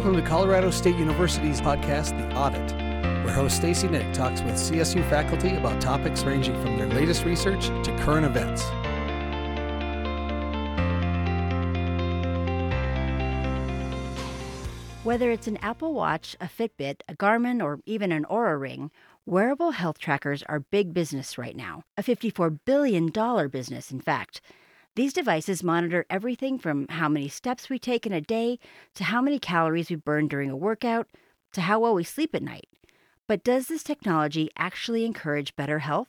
Welcome to Colorado State University's podcast, The Audit, where host Stacy Nick talks with CSU faculty about topics ranging from their latest research to current events. Whether it's an Apple Watch, a Fitbit, a Garmin, or even an Oura Ring, wearable health trackers are big business right now, a $54 billion business, in fact. These devices monitor everything from how many steps we take in a day to how many calories we burn during a workout to how well we sleep at night. But does this technology actually encourage better health?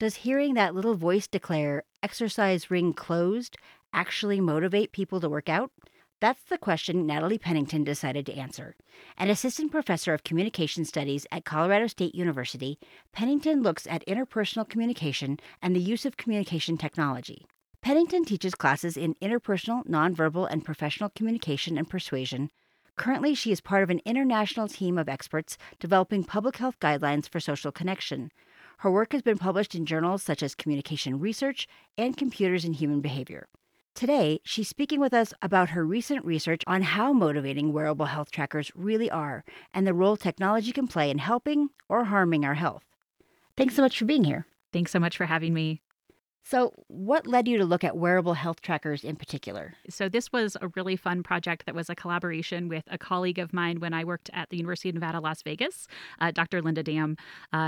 Does hearing that little voice declare, "Exercise ring closed," actually motivate people to work out? That's the question Natalie Pennington decided to answer. An assistant professor of communication studies at Colorado State University, Pennington looks at interpersonal communication and the use of communication technology. Pennington teaches classes in interpersonal, nonverbal, and professional communication and persuasion. Currently, she is part of an international team of experts developing public health guidelines for social connection. Her work has been published in journals such as Communication Research and Computers and Human Behavior. Today, she's speaking with us about her recent research on how motivating wearable health trackers really are and the role technology can play in helping or harming our health. Thanks so much for being here. Thanks so much for having me. So what led you to look at wearable health trackers in particular? So this was a really fun project that was a collaboration with a colleague of mine when I worked at the University of Nevada, Las Vegas, Dr. Linda Dam.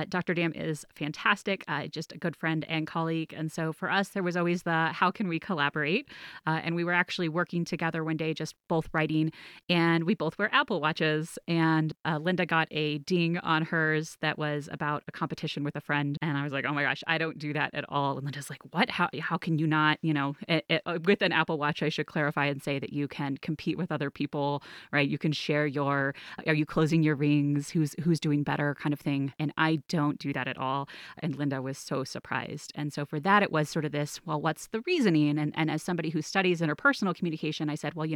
Dr. Dam is fantastic, just a good friend and colleague. And so for us, there was always the how can we collaborate? And we were actually working together one day, just both writing, and we both wear Apple Watches. And Linda got a ding on hers that was about a competition with a friend. And I was like, oh my gosh, I don't do that at all. And Linda's like, what? How can you not, with an Apple Watch, I should clarify and say that you can compete with other people, right? You can share are you closing your rings? Who's doing better kind of thing. And I don't do that at all. And Linda was so surprised. And so for that, it was sort of this, well, what's the reasoning? And as somebody who studies interpersonal communication, I said, well,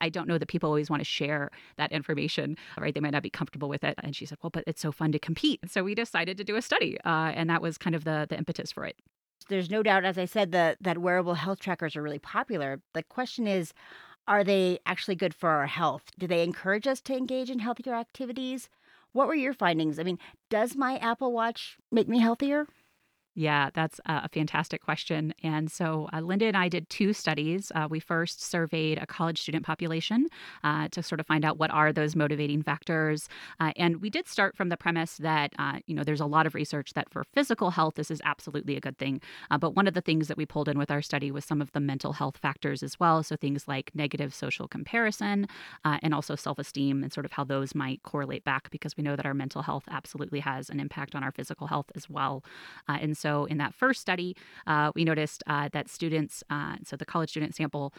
I don't know that people always want to share that information, right? They might not be comfortable with it. And she said, well, but it's so fun to compete. And so we decided to do a study. And that was kind of the impetus for it. There's no doubt, as I said, that wearable health trackers are really popular. The question is, are they actually good for our health? Do they encourage us to engage in healthier activities? What were your findings? I mean, does my Apple Watch make me healthier? Yeah, that's a fantastic question. And so Linda and I did two studies. We first surveyed a college student population to sort of find out what are those motivating factors. And we did start from the premise that, there's a lot of research that for physical health, this is absolutely a good thing. But one of the things that we pulled in with our study was some of the mental health factors as well. So things like negative social comparison and also self-esteem and sort of how those might correlate back, because we know that our mental health absolutely has an impact on our physical health as well. And so in that first study, we noticed that students, so the college student sample,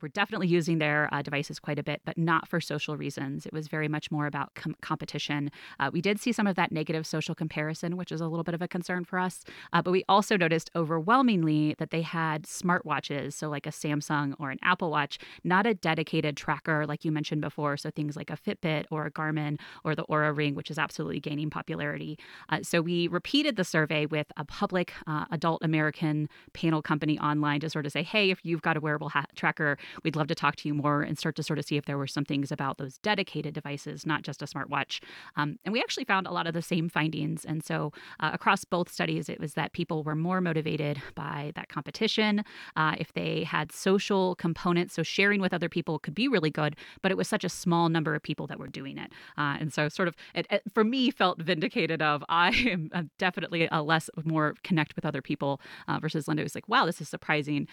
were definitely using their devices quite a bit, but not for social reasons. It was very much more about competition. We did see some of that negative social comparison, which is a little bit of a concern for us. But we also noticed overwhelmingly that they had smartwatches, so like a Samsung or an Apple Watch, not a dedicated tracker like you mentioned before. So things like a Fitbit or a Garmin or the Oura Ring, which is absolutely gaining popularity. So we repeated the survey with a public adult American panel company online to sort of say, hey, if you've got a wearable tracker, we'd love to talk to you more, and start to sort of see if there were some things about those dedicated devices, not just a smartwatch. And we actually found a lot of the same findings. And so across both studies, it was that people were more motivated by that competition. If they had social components, so sharing with other people could be really good, but it was such a small number of people that were doing it. And so sort of, it for me, felt vindicated of I am definitely a more connect with other people versus Linda was like, wow, this is surprising.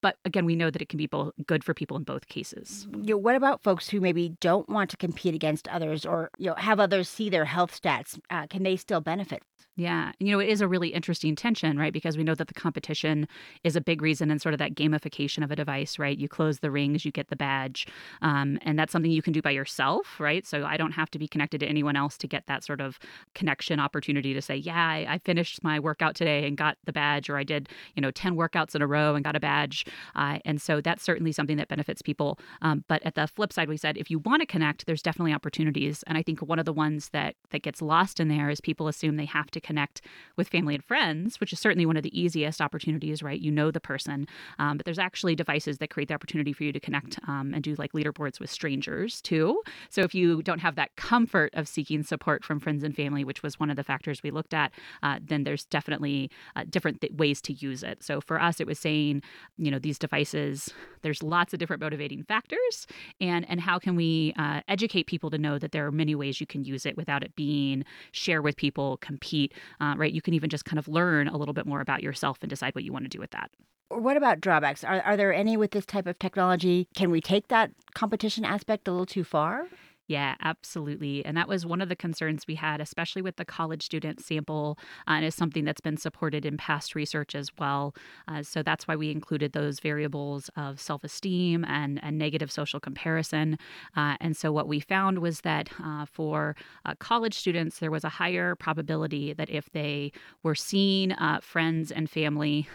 But again, we know that it can be both good for people in both cases. What about folks who maybe don't want to compete against others or have others see their health stats? Can they still benefit? Yeah. It is a really interesting tension, right? Because we know that the competition is a big reason and sort of that gamification of a device, right? You close the rings, you get the badge. And that's something you can do by yourself, right? So I don't have to be connected to anyone else to get that sort of connection opportunity to say, yeah, I finished my workout today and got the badge, or I did, 10 workouts in a row and got a badge. And so that's certainly something that benefits people. But at the flip side, we said, if you want to connect, there's definitely opportunities. And I think one of the ones that gets lost in there is people assume they have to connect with family and friends, which is certainly one of the easiest opportunities, right? You know the person, but there's actually devices that create the opportunity for you to connect and do like leaderboards with strangers too. So if you don't have that comfort of seeking support from friends and family, which was one of the factors we looked at, then there's definitely different ways to use it. So for us, it was saying, you know, these devices, there's lots of different motivating factors, and how can we educate people to know that there are many ways you can use it without it being share with people, compete, right? You can even just kind of learn a little bit more about yourself and decide what you want to do with that. What about drawbacks? Are there any with this type of technology? Can we take that competition aspect a little too far? Yeah, absolutely. And that was one of the concerns we had, especially with the college student sample, and is something that's been supported in past research as well. So that's why we included those variables of self-esteem and negative social comparison. And so what we found was that for college students, there was a higher probability that if they were seeing friends and family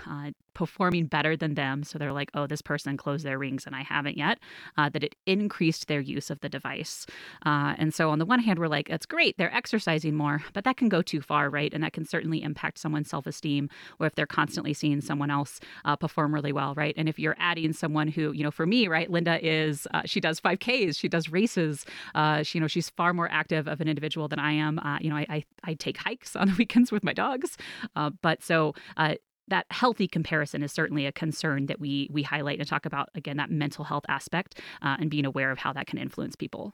performing better than them, so they're like, oh, this person closed their rings and I haven't yet, that it increased their use of the device. And so on the one hand, we're like, that's great, they're exercising more, but that can go too far, right? And that can certainly impact someone's self-esteem, or if they're constantly seeing someone else perform really well, right? And if you're adding someone who, you know, for me, right, Linda is, she does 5Ks, she does races, she, you know, she's far more active of an individual than I am. You know, I take hikes on the weekends with my dogs, but so that healthy comparison is certainly a concern that we highlight and talk about, again, that mental health aspect and being aware of how that can influence people.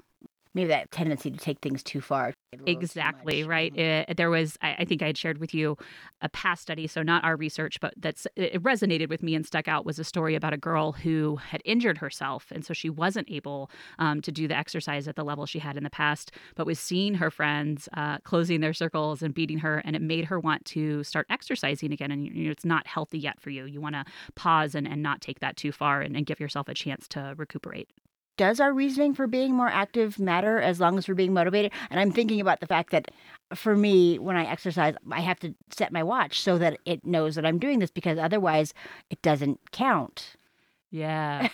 Maybe that tendency to take things too far. Exactly, right? Mm-hmm. There was, I think I had shared with you a past study, so not our research, but it resonated with me and stuck out, was a story about a girl who had injured herself. And so she wasn't able to do the exercise at the level she had in the past, but was seeing her friends closing their circles and beating her. And it made her want to start exercising again. And you know, it's not healthy yet for you. You want to pause and not take that too far and give yourself a chance to recuperate. Does our reasoning for being more active matter as long as we're being motivated? And I'm thinking about the fact that for me, when I exercise, I have to set my watch so that it knows that I'm doing this, because otherwise it doesn't count. Yeah,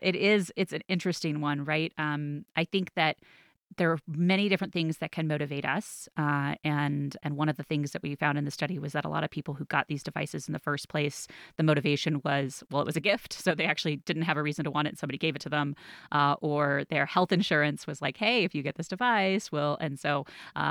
it is. It's an interesting one, right? I think that there are many different things that can motivate us. And one of the things that we found in the study was that a lot of people who got these devices in the first place, the motivation was, well, it was a gift. So they actually didn't have a reason to want it. Somebody gave it to them. Or their health insurance was like, hey, if you get this device, we'll. And so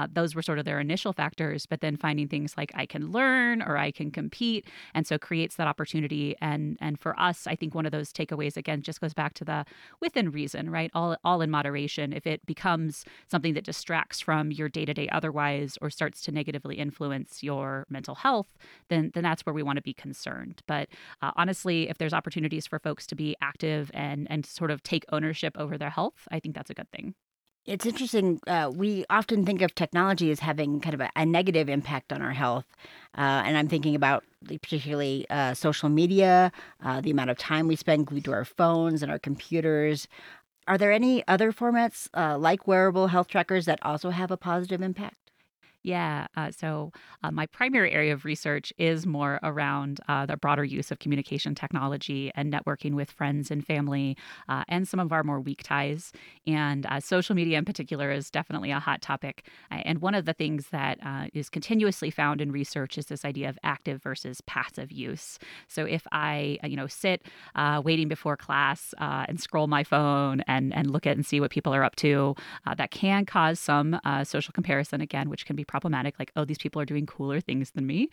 those were sort of their initial factors. But then finding things like I can learn or I can compete. And so creates that opportunity. And for us, I think one of those takeaways, again, just goes back to the within reason, right? All in moderation. If it becomes something that distracts from your day-to-day otherwise or starts to negatively influence your mental health, then that's where we want to be concerned. But honestly, if there's opportunities for folks to be active and sort of take ownership over their health, I think that's a good thing. It's interesting. We often think of technology as having kind of a negative impact on our health. And I'm thinking about particularly social media, the amount of time we spend glued to our phones and our computers. Are there any other formats like wearable health trackers that also have a positive impact? Yeah. So my primary area of research is more around the broader use of communication technology and networking with friends and family and some of our more weak ties. And social media in particular is definitely a hot topic. And one of the things that is continuously found in research is this idea of active versus passive use. So if I, sit waiting before class and scroll my phone and look at and see what people are up to, that can cause some social comparison again, which can be problematic, like, oh, these people are doing cooler things than me.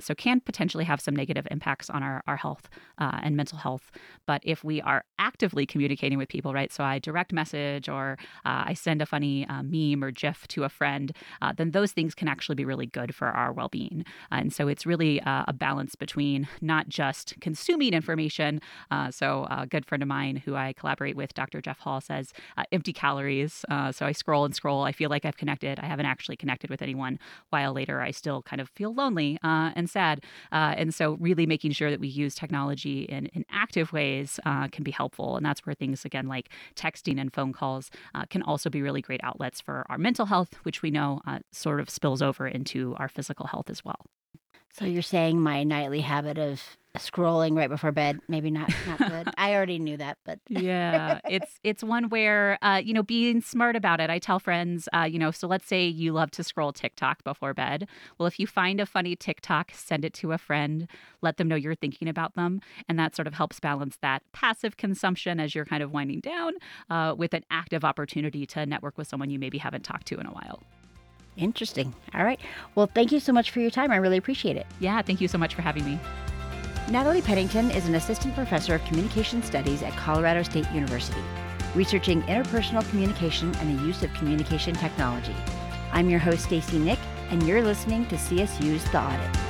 So can potentially have some negative impacts on our health and mental health. But if we are actively communicating with people, right, so I direct message or I send a funny meme or GIF to a friend, then those things can actually be really good for our well-being. And so it's really a balance between not just consuming information. So a good friend of mine who I collaborate with, Dr. Jeff Hall, says empty calories. So I scroll and scroll. I feel like I've connected. I haven't actually connected with anyone. While later, I still kind of feel lonely and sad. And so really making sure that we use technology in active ways can be helpful. And that's where things, again, like texting and phone calls can also be really great outlets for our mental health, which we know sort of spills over into our physical health as well. So you're saying my nightly habit of scrolling right before bed, maybe not good. I already knew that, but yeah, it's one where being smart about it. I tell friends, so let's say you love to scroll TikTok before bed. Well, if you find a funny TikTok, send it to a friend, let them know you're thinking about them, and that sort of helps balance that passive consumption as you're kind of winding down with an active opportunity to network with someone you maybe haven't talked to in a while. Interesting. All right. Well, thank you so much for your time. I really appreciate it. Yeah, thank you so much for having me. Natalie Pennington is an assistant professor of communication studies at Colorado State University, researching interpersonal communication and the use of communication technology. I'm your host, Stacy Nick, and you're listening to CSU's The Audit.